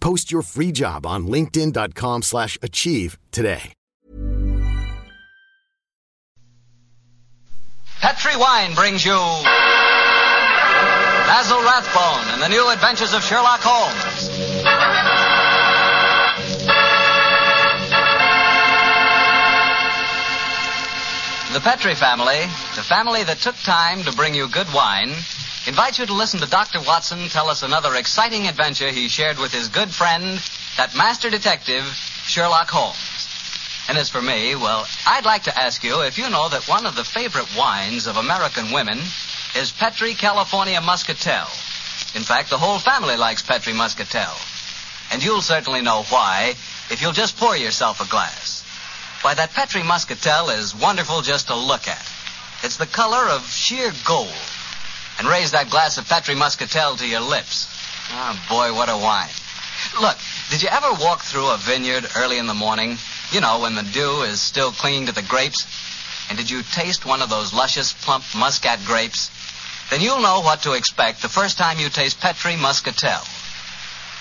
Post your free job on linkedin.com/achieve today. Petri Wine brings you Basil Rathbone and the New Adventures of Sherlock Holmes. The Petri family, the family that took time to bring you good wine, invites you to listen to Dr. Watson tell us another exciting adventure he shared with his good friend, that master detective, Sherlock Holmes. And as for me, well, I'd like to ask you if you know that one of the favorite wines of American women is Petri California Muscatel. In fact, the whole family likes Petri Muscatel. And you'll certainly know why if you'll just pour yourself a glass. Why, that Petri Muscatel is wonderful just to look at. It's the color of sheer gold. And raise that glass of Petri Muscatel to your lips. Oh, boy, what a wine. Look, did you ever walk through a vineyard early in the morning? You know, when the dew is still clinging to the grapes. And did you taste one of those luscious, plump muscat grapes? Then you'll know what to expect the first time you taste Petri Muscatel.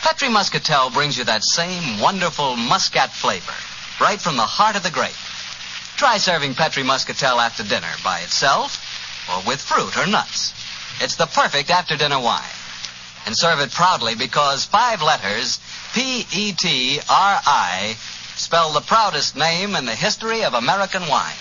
Petri Muscatel brings you that same wonderful muscat flavor, right from the heart of the grape. Try serving Petri Muscatel after dinner by itself or with fruit or nuts. It's the perfect after-dinner wine. And serve it proudly because 5 letters, P-E-T-R-I, spell the proudest name in the history of American wine.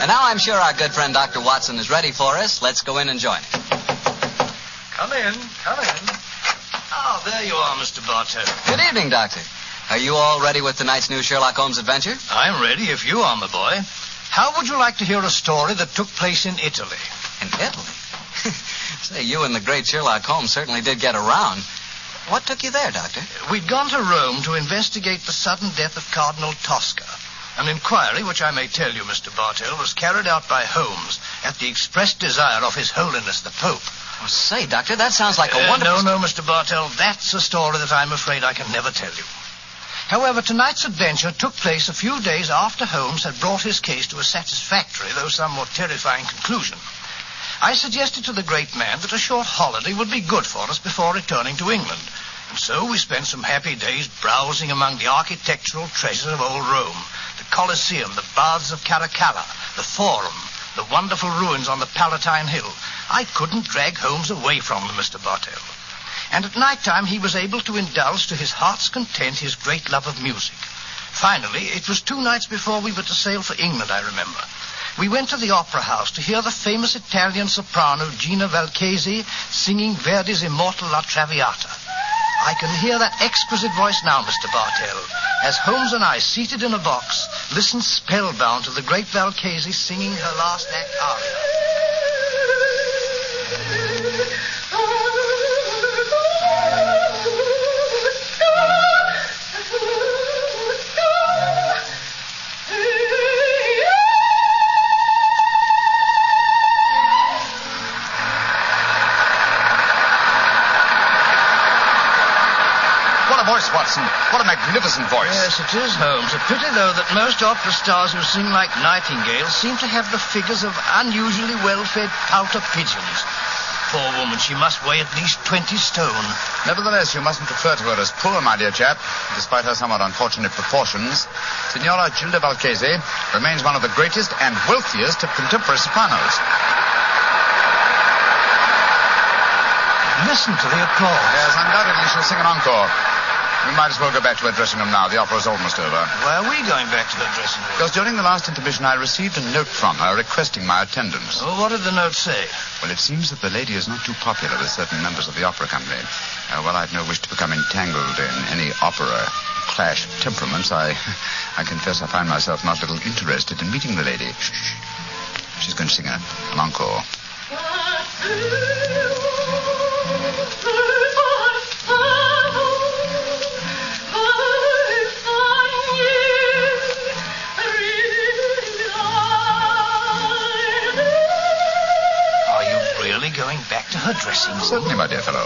And now I'm sure our good friend Dr. Watson is ready for us. Let's go in and join him. Come in, come in. Oh, there you are, Mr. Bartell. Good evening, Doctor. Are you all ready with tonight's new Sherlock Holmes adventure? I'm ready if you are, my boy. How would you like to hear a story that took place in Italy? In Italy? Say, you and the great Sherlock Holmes certainly did get around. What took you there, Doctor? We'd gone to Rome to investigate the sudden death of Cardinal Tosca. An inquiry, which I may tell you, Mr. Bartell, was carried out by Holmes at the express desire of His Holiness the Pope. Oh, say, Doctor, that sounds like a wonderful... No, Mr. Bartell, that's a story that I'm afraid I can never tell you. However, tonight's adventure took place a few days after Holmes had brought his case to a satisfactory, though somewhat terrifying, conclusion. I suggested to the great man that a short holiday would be good for us before returning to England, and so we spent some happy days browsing among the architectural treasures of old Rome, Colosseum, the Baths of Caracalla, the Forum, the wonderful ruins on the Palatine Hill. I couldn't drag Holmes away from them, Mr. Bartell. And at night time, he was able to indulge to his heart's content his great love of music. Finally, it was 2 nights before we were to sail for England, I remember. We went to the opera house to hear the famous Italian soprano Gina Valchesi singing Verdi's immortal La Traviata. I can hear that exquisite voice now, Mr. Bartell, as Holmes and I, seated in a box, listen spellbound to the great Valchese singing her last act aria. Watson, what a magnificent voice. Yes, it is, Holmes. A pity, though, that most opera stars who sing like nightingales seem to have the figures of unusually well-fed pouter pigeons. Poor woman, she must weigh at least 20 stone. Nevertheless, you mustn't refer to her as poor, my dear chap, despite her somewhat unfortunate proportions. Signora Gilda Valchese remains one of the greatest and wealthiest of contemporary sopranos. Listen to the applause. Yes, undoubtedly she'll sing an encore. We might as well go back to her dressing room now. The opera is almost over. Why are we going back to the dressing room? Because during the last intermission, I received a note from her requesting my attendance. Oh, what did the note say? Well, it seems that the lady is not too popular with certain members of the opera company. Well, I've no wish to become entangled in any opera clash of temperaments. I confess I find myself not a little interested in meeting the lady. Shh. She's going to sing an encore. Back to her dressing room. Certainly, my dear fellow.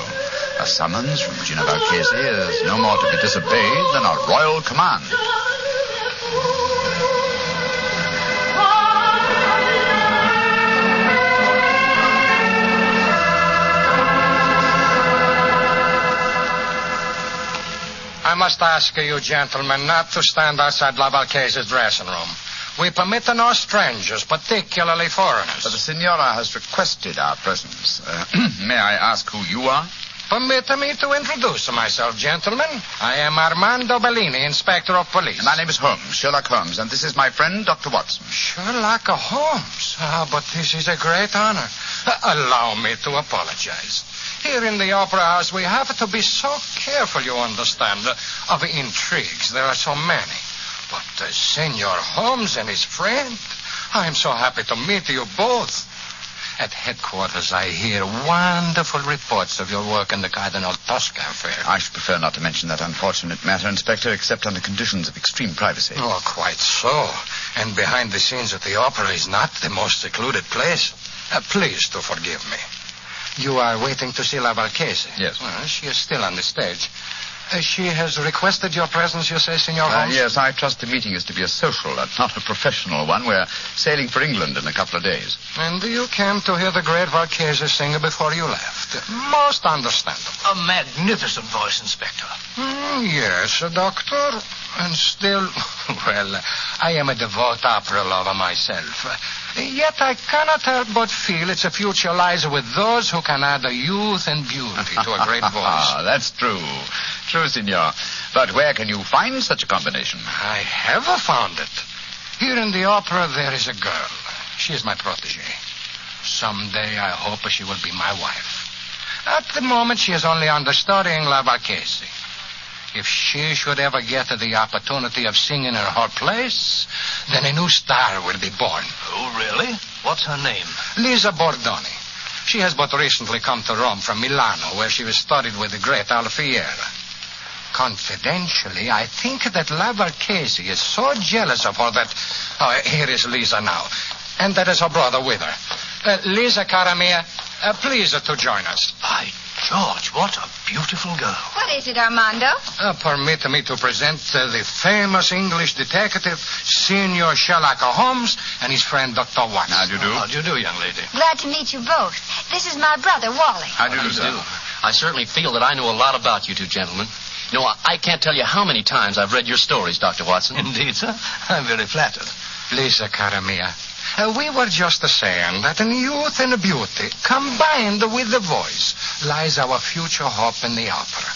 A summons from Gina Valchese is no more to be disobeyed than a royal command. I must ask you, gentlemen, not to stand outside La Valchese's dressing room. We permit no strangers, particularly foreigners. But the Signora has requested our presence. May I ask who you are? Permit me to introduce myself, gentlemen. I am Armando Bellini, Inspector of Police. And my name is Holmes, Sherlock Holmes, and this is my friend, Dr. Watson. Sherlock Holmes? Ah, but this is a great honor. Allow me to apologize. Here in the opera house, we have to be so careful, you understand, of intrigues. There are so many. But Senor Holmes and his friend, I am so happy to meet you both. At headquarters, I hear wonderful reports of your work in the Cardinal Tosca affair. I should prefer not to mention that unfortunate matter, Inspector, except under conditions of extreme privacy. Oh, quite so. And behind the scenes at the opera is not the most secluded place. Please to forgive me. You are waiting to see La Valchese? Yes. Well, she is still on the stage. She has requested your presence, you say, Senor Holmes? Yes, I trust the meeting is to be a social and not a professional one. We're sailing for England in a couple of days. And you came to hear the great Valchese singer before you left. Most understandable. A magnificent voice, Inspector. Yes, Doctor. And still, well, I am a devout opera lover myself. Yet I cannot help but feel its future lies with those who can add youth and beauty to a great voice. Ah, that's true. True, Signor. But where can you find such a combination? I have found it. Here in the opera, there is a girl. She is my protege. Someday, I hope she will be my wife. At the moment, she is only understudying La Marchese. If she should ever get the opportunity of singing in her place, then a new star will be born. Oh, really? What's her name? Lisa Bordoni. She has but recently come to Rome from Milano, where she was studied with the great Alfieri. Confidentially, I think that La Valchese is so jealous of her that... here is Lisa now. And that is her brother with her. Lisa, cara mia, please to join us. By George, what a beautiful girl. What is it, Armando? Permit me to present the famous English detective, Senor Sherlock Holmes, and his friend, Dr. Watson. How do you do? How do you do, young lady? Glad to meet you both. This is my brother, Wally. How do you do, sir? I certainly feel that I know a lot about you two gentlemen. You know, I can't tell you how many times I've read your stories, Dr. Watson. Indeed, sir. I'm very flattered. Lisa, cara mia, we were just saying that in youth and beauty, combined with the voice, lies our future hope in the opera.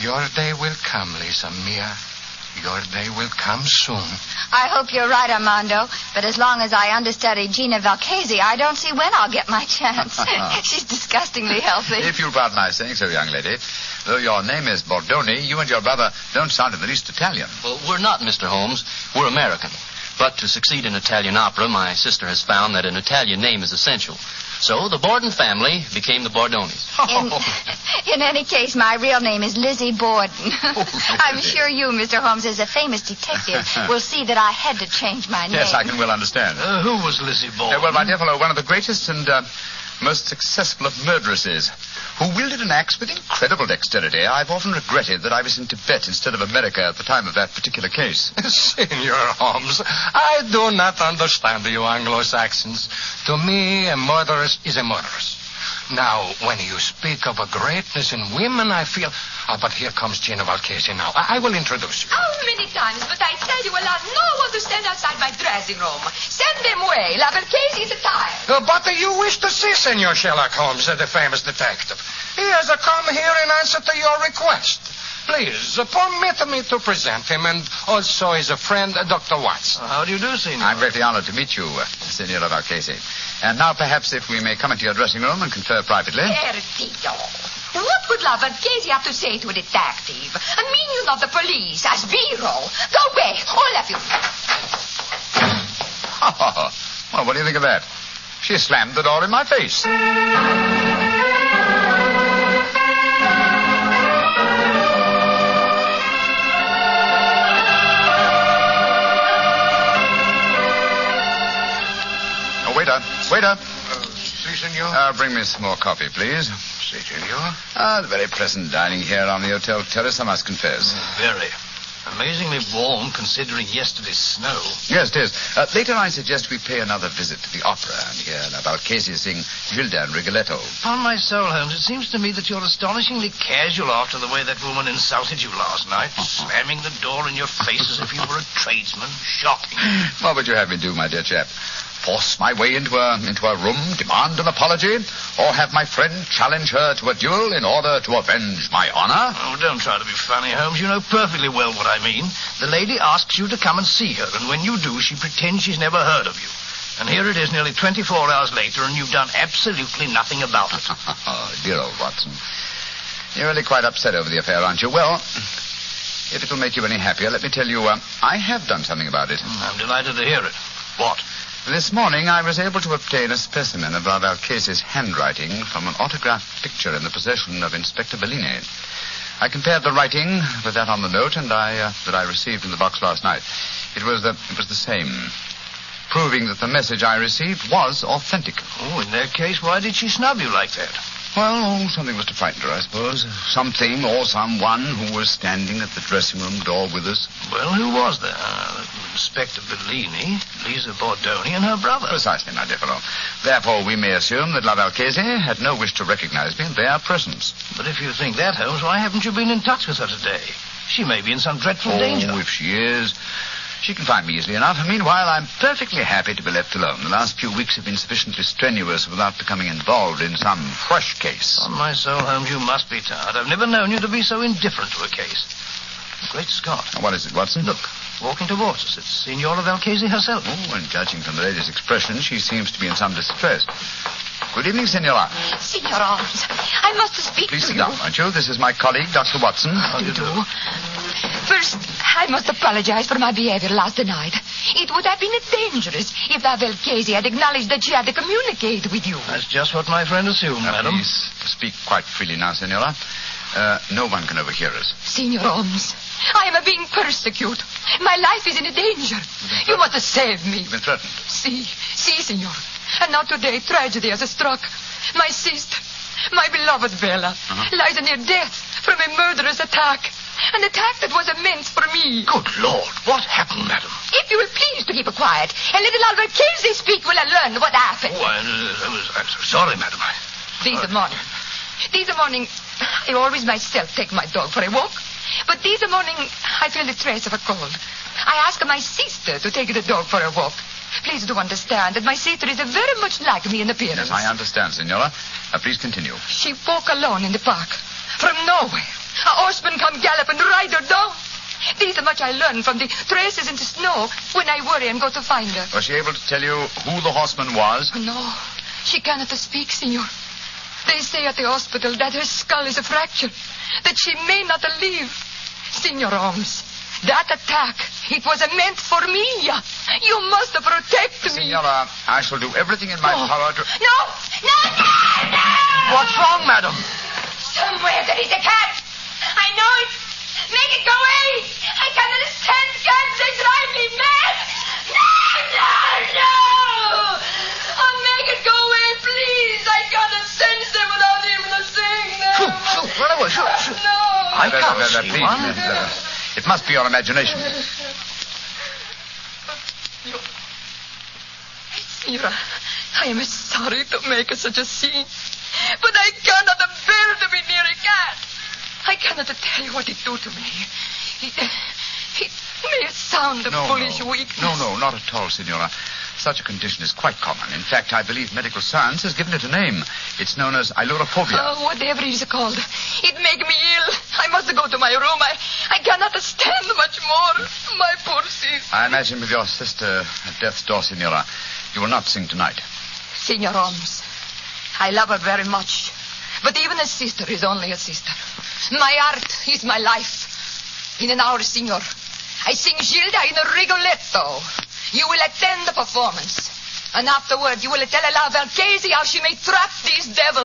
Your day will come, Lisa mia. Your day will come soon. I hope you're right, Armando. But as long as I understudy Gina Valchese, I don't see when I'll get my chance. She's disgustingly healthy. If you'll pardon my saying so, young lady, though your name is Bordoni, you and your brother don't sound in the least Italian. Well, we're not, Mr. Holmes. We're American. But to succeed in Italian opera, my sister has found that an Italian name is essential. So the Borden family became the Bordonis. In any case, my real name is Lizzie Borden. Oh, really? I'm sure you, Mr. Holmes, as a famous detective, will see that I had to change my name. Yes, I can well understand. Who was Lizzie Borden? Well, my dear fellow, one of the greatest and most successful of murderesses, who wielded an axe with incredible dexterity. I've often regretted that I was in Tibet instead of America at the time of that particular case. Senor Holmes, I do not understand you Anglo-Saxons. To me, a murderess is a murderess. Now, when you speak of a greatness in women, I feel... Ah, but here comes Gina Valchesi now. I will introduce you. How many times? But I tell you, allow no one to stand outside my dressing room. Send them away. La Valchesi is tired. But you wish to see Senor Sherlock Holmes, the famous detective. He has come here in answer to your request. Please, permit me to present him, and also his friend, Dr. Watson. How do you do, Senor? I'm greatly honored to meet you, Senora Valchesi. And now, perhaps, if we may come into your dressing room and confer privately. Perdido. What would La Valchesi have to say to a detective? A minion of the police, as Vero. Go away, all of you. Oh, well, what do you think of that? She slammed the door in my face. Waiter. Si, senor. Bring me some more coffee, please. Si, senor. The very pleasant dining here on the hotel terrace, I must confess. Very. Amazingly warm, considering yesterday's snow. Yes, it is. Later, I suggest we pay another visit to the opera and hear about Valchesi sing Gilda and Rigoletto. Upon my soul, Holmes, it seems to me that you're astonishingly casual after the way that woman insulted you last night, slamming the door in your face as if you were a tradesman. Shocking. What would you have me do, my dear chap? Force my way into a room, demand an apology, or have my friend challenge her to a duel in order to avenge my honor? Oh, don't try to be funny, Holmes. You know perfectly well what I mean. The lady asks you to come and see her, and when you do, she pretends she's never heard of you. And here it is nearly 24 hours later, and you've done absolutely nothing about it. Oh, dear old Watson. You're really quite upset over the affair, aren't you? Well... if it'll make you any happier, let me tell you, I have done something about it. I'm delighted to hear it. What? This morning, I was able to obtain a specimen of La Valchesi's handwriting from an autographed picture in the possession of Inspector Bellini. I compared the writing with that on the note and that I received in the box last night. It was the same, proving that the message I received was authentic. Oh, in that case, why did she snub you like that? Well, something was to frighten her, I suppose. Something or someone who was standing at the dressing room door with us. Well, who was there? Inspector Bellini, Lisa Bordoni, and her brother. Precisely, my dear fellow. Therefore, we may assume that La Valchesi had no wish to recognize me in their presence. But if you think that, Holmes, why haven't you been in touch with her today? She may be in some dreadful danger. Oh, if she is... she can find me easily enough. Meanwhile, I'm perfectly happy to be left alone. The last few weeks have been sufficiently strenuous without becoming involved in some fresh case. On my soul, Holmes, you must be tired. I've never known you to be so indifferent to a case. Great Scott. What is it, Watson? Look, walking towards us. It's Signora Valchesi herself. Oh, and judging from the lady's expression, she seems to be in some distress. Good evening, Signora. Signora, I must speak to you. Please sit down, won't you? This is my colleague, Dr. Watson. How do you do? First, I must apologize for my behavior last night. It would have been dangerous if La Valchesi had acknowledged that she had to communicate with you. That's just what my friend assumed, madam. Please, speak quite freely now, Signora. No one can overhear us. Signor Holmes, I am being persecuted. My life is in danger. You must save me. You've been threatened. Si, Signor. And now today, tragedy has struck. My sister, my beloved Bella, lies near death from a murderous attack. An attack that was immense for me. Good Lord, what happened, madam? If you will please to keep quiet, and let La Valchesi speak, will I learn what happened. Oh, I'm so sorry, madam. This morning, I always myself take my dog for a walk. But this morning, I feel the trace of a cold. I asked my sister to take the dog for a walk. Please do understand that my sister is very much like me in appearance. Yes, I understand, Signora. Please continue. She walked alone in the park. From nowhere, a horseman come gallop and ride her down. This much I learned from the traces in the snow when I worry and go to find her. Was she able to tell you who the horseman was? No, she cannot speak, Signor. They say at the hospital that her skull is a fracture, that she may not live. Signor Holmes, that attack, it was meant for me. You must protect me. Signora, I shall do everything in my power to... No! No, no, no! What's wrong, madam? Somewhere there is a cat. I know it. Make it go away. I cannot stand cats. They drive me mad. No, no, no. Oh, make it go away, please. I cannot sense them without even seeing them. Shoot, run away. Shoot. No. I can't see one. It must be your imagination. Signora, I am sorry to make such a scene. and I cannot bear to be near a cat. I cannot tell you what it do to me. It may sound a foolish weakness. No, not at all, Signora. Such a condition is quite common. In fact, I believe medical science has given it a name. It's known as ailurophobia. Oh, whatever it is called. It make me ill. I must go to my room. I cannot stand much more. My poor sister. I imagine with your sister at death's door, Signora, you will not sing tonight. Signor Holmes, I love her very much. But even a sister is only a sister. My art is my life. In an hour, Signor, I sing Gilda in Rigoletto. You will attend the performance. And afterward, you will tell La Valchese how she may trap these devils.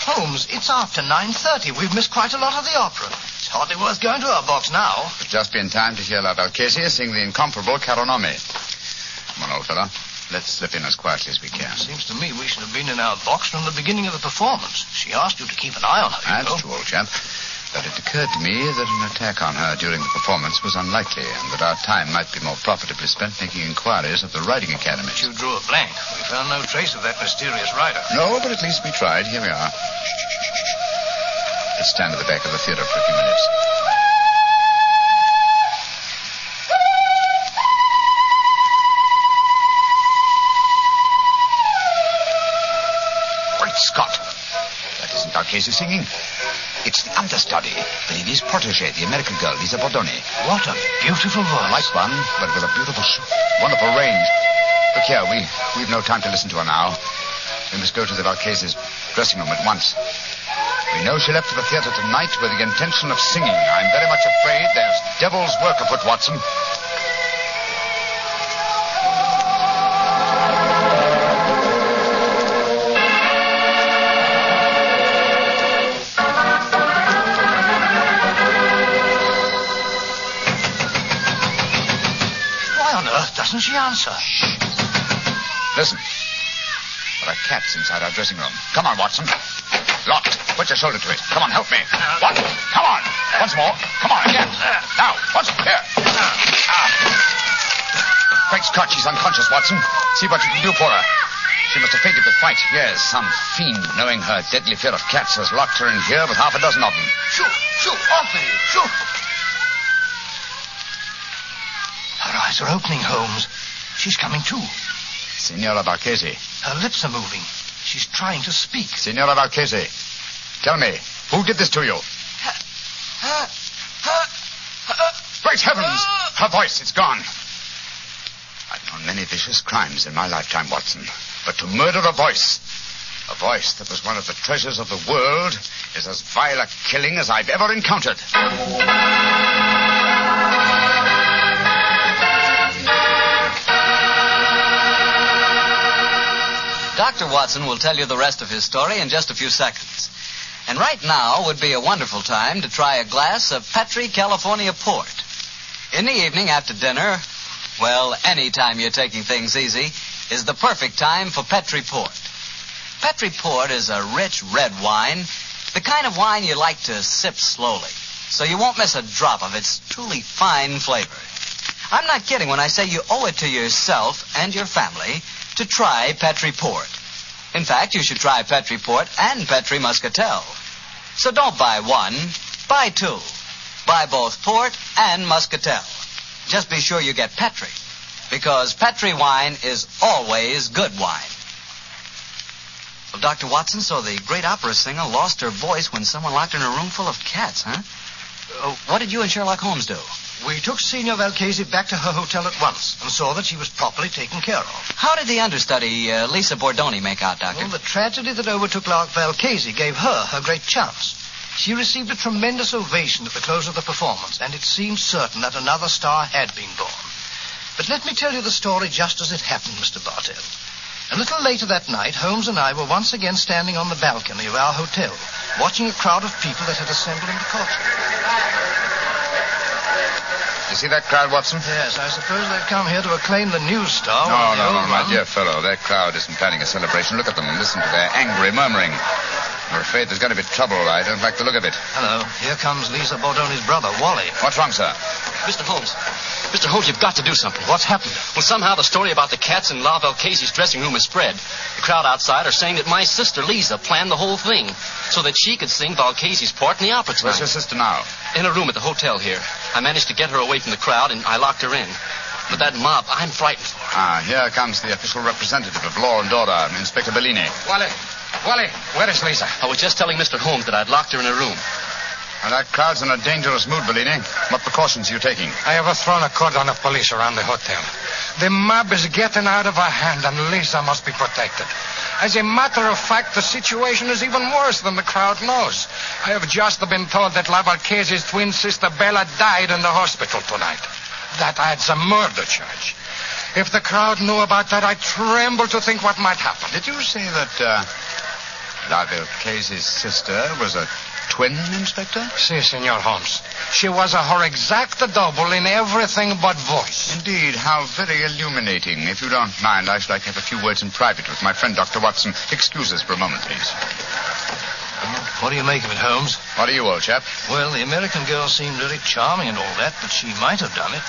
Holmes, it's after 9:30. We've missed quite a lot of the opera. It's hardly worth going to our box now. We'll just be in time to hear La Valchesi sing the incomparable Caronome. Come on, old fella. Let's slip in as quietly as we can. It seems to me we should have been in our box from the beginning of the performance. She asked you to keep an eye on her, That's true, old chap. But it occurred to me that an attack on her during the performance was unlikely and that our time might be more profitably spent making inquiries at the riding academy. But you drew a blank. We found no trace of that mysterious rider. No, but at least we tried. Here we are. Let's stand at the back of the theater for a few minutes. Great Scott! That isn't our case of singing. It's the understudy, Bellini's protégé, the American girl, Lisa Bordoni. What a beautiful voice. Like one, but with a beautiful, wonderful range. Look here, we've no time to listen to her now. We must go to the Valchese's dressing room at once. We know she left for the theater tonight with the intention of singing. I'm very much afraid there's devil's work afoot, Watson. Doesn't she answer? Shh. Listen. There are cats inside our dressing room. Come on, Watson. Locked. Put your shoulder to it. Come on, help me. What? Come on. Once more. Come on, again. Now, once. Here. Great Scott, she's unconscious, Watson. See what you can do for her. She must have fainted with fright. Yes, some fiend, knowing her deadly fear of cats, has locked her in here with half a dozen of them. Shoo! Shoo! Off me! Shoo! Her eyes are opening, Holmes. She's coming to. Signora Valchesi. Her lips are moving. She's trying to speak. Signora Valchesi, tell me, who did this to you? Great heavens! Her voice, it's gone. I've known many vicious crimes in my lifetime, Watson. But to murder a voice that was one of the treasures of the world, is as vile a killing as I've ever encountered. Dr. Watson will tell you the rest of his story in just a few seconds. And right now would be a wonderful time to try a glass of Petri California Port. In the evening after dinner, well, any time you're taking things easy, is the perfect time for Petri Port. Petri Port is a rich red wine, the kind of wine you like to sip slowly, so you won't miss a drop of its truly fine flavor. I'm not kidding when I say you owe it to yourself and your family to try Petri Port. In fact, you should try Petri Port and Petri Muscatel. So don't buy one, buy two. Buy both Port and Muscatel. Just be sure you get Petri, because Petri wine is always good wine. Well, Dr. Watson, so the great opera singer lost her voice when someone locked her in a room full of cats, huh? What did you and Sherlock Holmes do? We took Senior Valchese back to her hotel at once and saw that she was properly taken care of. How did the understudy, Lisa Bordoni, make out, Doctor? Well, the tragedy that overtook Lark Valchese gave her great chance. She received a tremendous ovation at the close of the performance, and it seemed certain that another star had been born. But let me tell you the story just as it happened, Mr. Bartell. A little later that night, Holmes and I were once again standing on the balcony of our hotel, watching a crowd of people that had assembled in the courtyard. You see that crowd, Watson? Yes, I suppose they've come here to acclaim the new star. No, my dear fellow. That crowd isn't planning a celebration. Look at them and listen to their angry murmuring. I'm afraid there's going to be trouble. I don't like the look of it. Hello. Here comes Lisa Bordoni's brother, Wally. What's wrong, sir? Mr. Holmes, you've got to do something. What's happened? Well, somehow the story about the cats in La Valchese's dressing room has spread. The crowd outside are saying that my sister, Lisa, planned the whole thing so that she could sing Valchese's part in the opera tonight. Where's your sister now? In a room at the hotel here. I managed to get her away from the crowd, and I locked her in. But that mob, I'm frightened for her. Here comes the official representative of law and order, Inspector Bellini. Wally, where is Lisa? I was just telling Mr. Holmes that I'd locked her in her room. And that crowd's in a dangerous mood, Bellini. What precautions are you taking? I have thrown a cordon of police around the hotel. The mob is getting out of our hand, and Lisa must be protected. As a matter of fact, the situation is even worse than the crowd knows. I have just been told that La Valchese's twin sister Bella died in the hospital tonight. That adds a murder charge. If the crowd knew about that, I tremble to think what might happen. Did you say that La Valchese's sister was a twin, Inspector? Si, Senor Holmes. She was her exact double in everything but voice. Indeed, how very illuminating. If you don't mind, I should like to have a few words in private with my friend, Dr. Watson. Excuse us for a moment, please. What do you make of it, Holmes? What are you, old chap? Well, the American girl seemed really charming and all that, but she might have done it.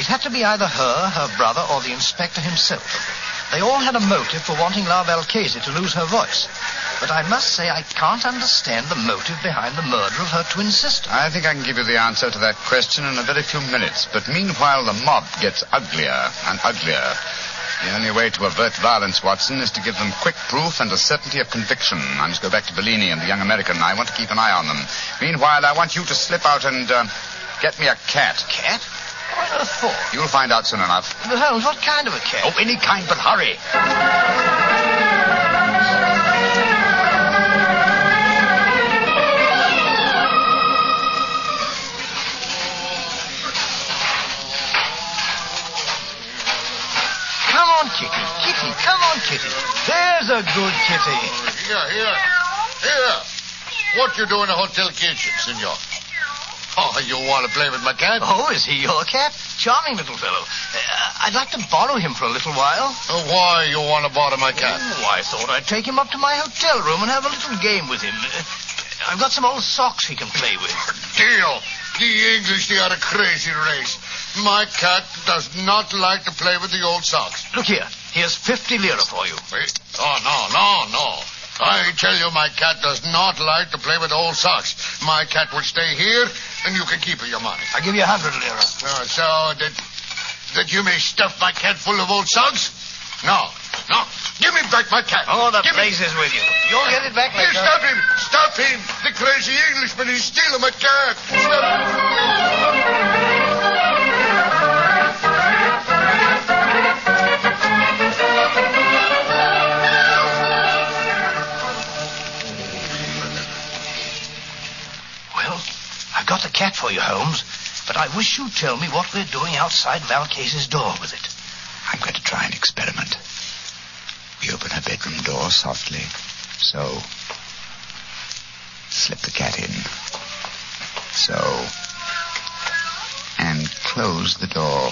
It had to be either her brother, or the inspector himself. They all had a motive for wanting La Valchese to lose her voice. But I must say I can't understand the motive behind the murder of her twin sister. I think I can give you the answer to that question in a very few minutes. But meanwhile, the mob gets uglier and uglier. The only way to avert violence, Watson, is to give them quick proof and a certainty of conviction. I must go back to Bellini and the young American. I want to keep an eye on them. Meanwhile, I want you to slip out and get me a cat. Cat? What for? You'll find out soon enough. But Holmes, what kind of a cat? Oh, any kind, but hurry. Come on, Kitty. Kitty, come on, Kitty. There's a good kitty. Here. What you do in a hotel kitchen, senor? Oh, you want to play with my cat? Oh, is he your cat? Charming little fellow. I'd like to borrow him for a little while. Oh, why you want to borrow my cat? Oh, I thought I'd take him up to my hotel room and have a little game with him. I've got some old socks he can play with. Deal! The English, they are a crazy race. My cat does not like to play with the old socks. Look here. Here's 50 lira for you. Wait. Oh, no. I tell you, my cat does not like to play with old socks. My cat will stay here, and you can keep her your money. I'll give you 100 lira. So that you may stuff my cat full of old socks? No. Give me back my cat. Oh, the place is with you. You'll get it back later. Here, stop him. The crazy Englishman is stealing my cat. Stop him. Got the cat for you, Holmes, but I wish you'd tell me what we're doing outside Valchese's door with it. I'm going to try an experiment. She opened her bedroom door softly, so. Slipped the cat in, so. And closed the door.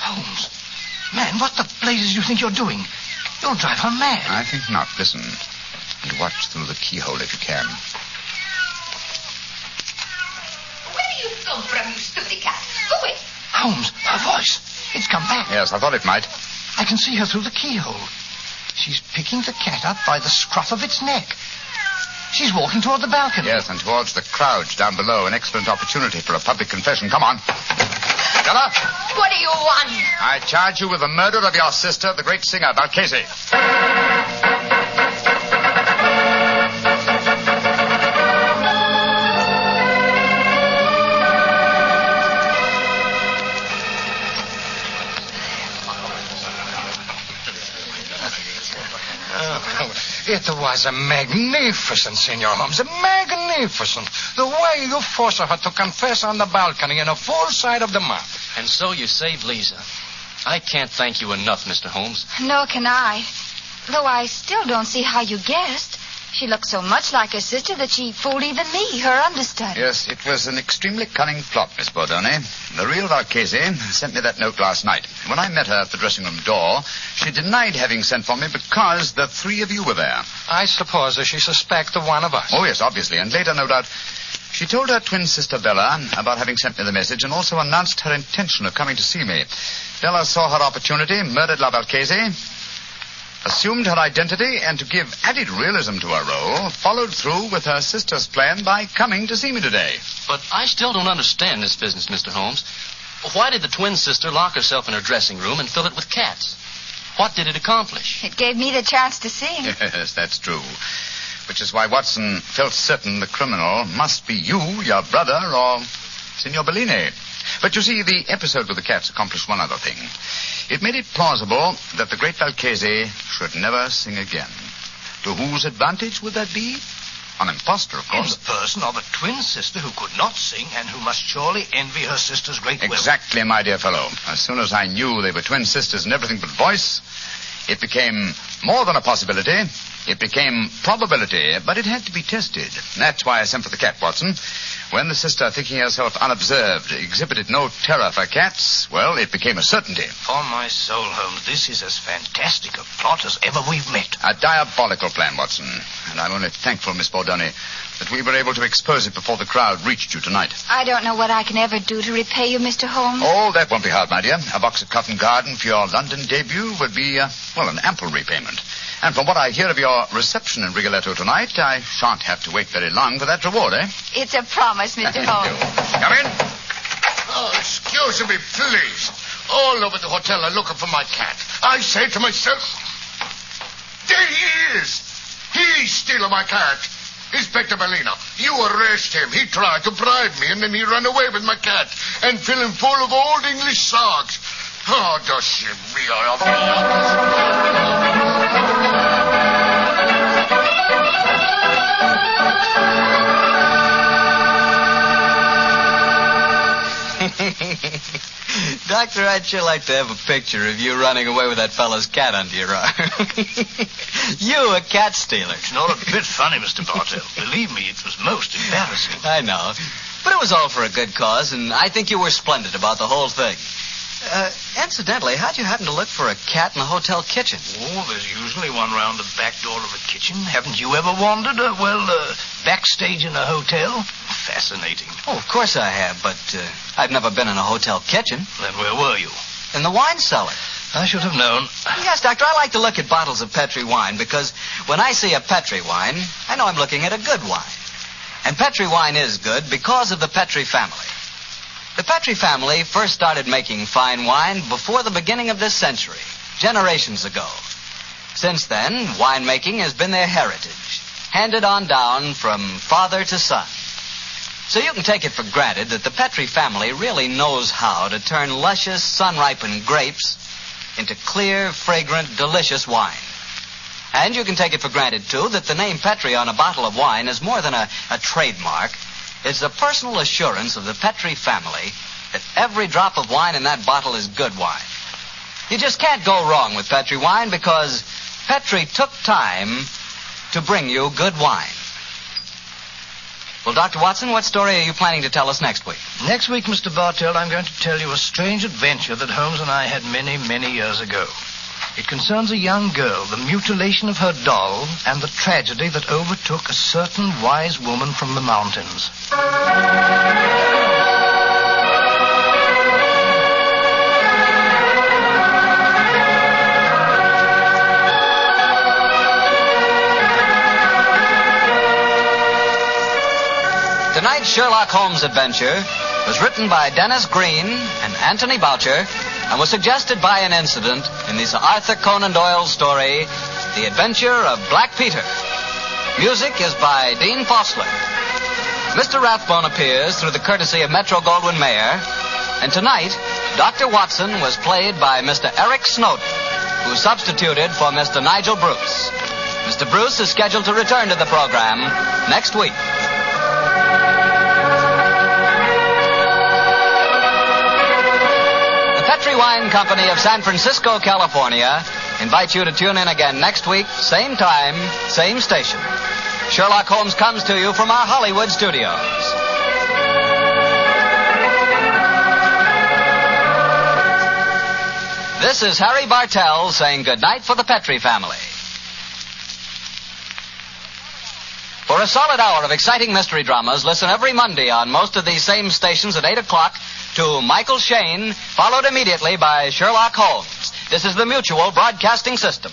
Holmes, man, what the blazes you think you're doing? You'll drive her mad. I think not. Listen, and watch through the keyhole if you can. Where do you come from, you stupid cat? Go away. Holmes, her voice. It's come back. Yes, I thought it might. I can see her through the keyhole. She's picking the cat up by the scruff of its neck. She's walking toward the balcony. Yes, and towards the crowds down below. An excellent opportunity for a public confession. Come on. Bella! What do you want? I charge you with the murder of your sister, the great singer, Valchesi. It was magnificent, Senor Holmes, magnificent. The way you forced her to confess on the balcony in a full sight of the mob. And so you saved Lisa. I can't thank you enough, Mr. Holmes. Nor can I. Though I still don't see how you guessed. She looked so much like her sister that she fooled even me, her understudy. Yes, it was an extremely cunning plot, Miss Bordoni. The real Valchesi sent me that note last night. When I met her at the dressing room door, she denied having sent for me because the three of you were there. I suppose that she suspected the one of us. Oh, yes, obviously. And later, no doubt, she told her twin sister Bella about having sent me the message and also announced her intention of coming to see me. Bella saw her opportunity, murdered La Valchesi, assumed her identity, and to give added realism to her role, followed through with her sister's plan by coming to see me today. But I still don't understand this business, Mr. Holmes. Why did the twin sister lock herself in her dressing room and fill it with cats? What did it accomplish? It gave me the chance to sing. Yes, that's true. Which is why Watson felt certain the criminal must be you, your brother, or Signor Bellini. But you see, the episode with the cats accomplished one other thing. It made it plausible that the great Valchesi should never sing again. To whose advantage would that be? An impostor, of course. In the person of a twin sister who could not sing and who must surely envy her sister's great will. Exactly, my dear fellow. As soon as I knew they were twin sisters in everything but voice, it became more than a possibility. It became probability, but it had to be tested. That's why I sent for the cat, Watson. When the sister, thinking herself unobserved, exhibited no terror for cats, well, it became a certainty. For my soul, Holmes, this is as fantastic a plot as ever we've met. A diabolical plan, Watson. And I'm only thankful, Miss Bordoni, that we were able to expose it before the crowd reached you tonight. I don't know what I can ever do to repay you, Mr. Holmes. Oh, that won't be hard, my dear. A box of Covent Garden for your London debut would be, an ample repayment. And from what I hear of your reception in Rigoletto tonight, I shan't have to wait very long for that reward, eh? It's a promise, Mr. Holmes. Come in. Oh, excuse me, please. All over the hotel are looking for my cat. I say to myself, there he is. He's stealing my cat. Inspector Bellino, you arrest him. He tried to bribe me, and then he ran away with my cat and filled him full of old English songs. Oh, does she realize? Doctor, I'd sure like to have a picture of you running away with that fellow's cat under your arm. You, a cat stealer. It's not a bit funny, Mr. Bartell. Believe me, it was most embarrassing. I know. But it was all for a good cause, and I think you were splendid about the whole thing. Incidentally, how'd you happen to look for a cat in the hotel kitchen? Oh, there's usually one round the back door of a kitchen. Haven't you ever wandered, backstage in a hotel? Fascinating. Oh, of course I have, but I've never been in a hotel kitchen. Then where were you? In the wine cellar. I should have known. Yes, Doctor, I like to look at bottles of Petri wine because when I see a Petri wine, I know I'm looking at a good wine. And Petri wine is good because of the Petri family. The Petri family first started making fine wine before the beginning of this century, generations ago. Since then, winemaking has been their heritage, handed on down from father to son. So you can take it for granted that the Petri family really knows how to turn luscious, sun-ripened grapes into clear, fragrant, delicious wine. And you can take it for granted, too, that the name Petri on a bottle of wine is more than a trademark. It's the personal assurance of the Petri family that every drop of wine in that bottle is good wine. You just can't go wrong with Petri wine because Petri took time to bring you good wine. Well, Dr. Watson, what story are you planning to tell us next week? Next week, Mr. Bartell, I'm going to tell you a strange adventure that Holmes and I had many, many years ago. It concerns a young girl, the mutilation of her doll, and the tragedy that overtook a certain wise woman from the mountains. Tonight's Sherlock Holmes adventure was written by Dennis Green and Anthony Boucher and was suggested by an incident in the Sir Arthur Conan Doyle story, The Adventure of Black Peter. Music is by Dean Fosler. Mr. Rathbone appears through the courtesy of Metro-Goldwyn-Mayer, and tonight, Dr. Watson was played by Mr. Eric Snowden, who substituted for Mr. Nigel Bruce. Mr. Bruce is scheduled to return to the program next week. Petri Wine Company of San Francisco, California, invites you to tune in again next week, same time, same station. Sherlock Holmes comes to you from our Hollywood studios. This is Harry Bartell saying goodnight for the Petri family. For a solid hour of exciting mystery dramas, listen every Monday on most of these same stations at 8 o'clock to Michael Shane, followed immediately by Sherlock Holmes. This is the Mutual Broadcasting System.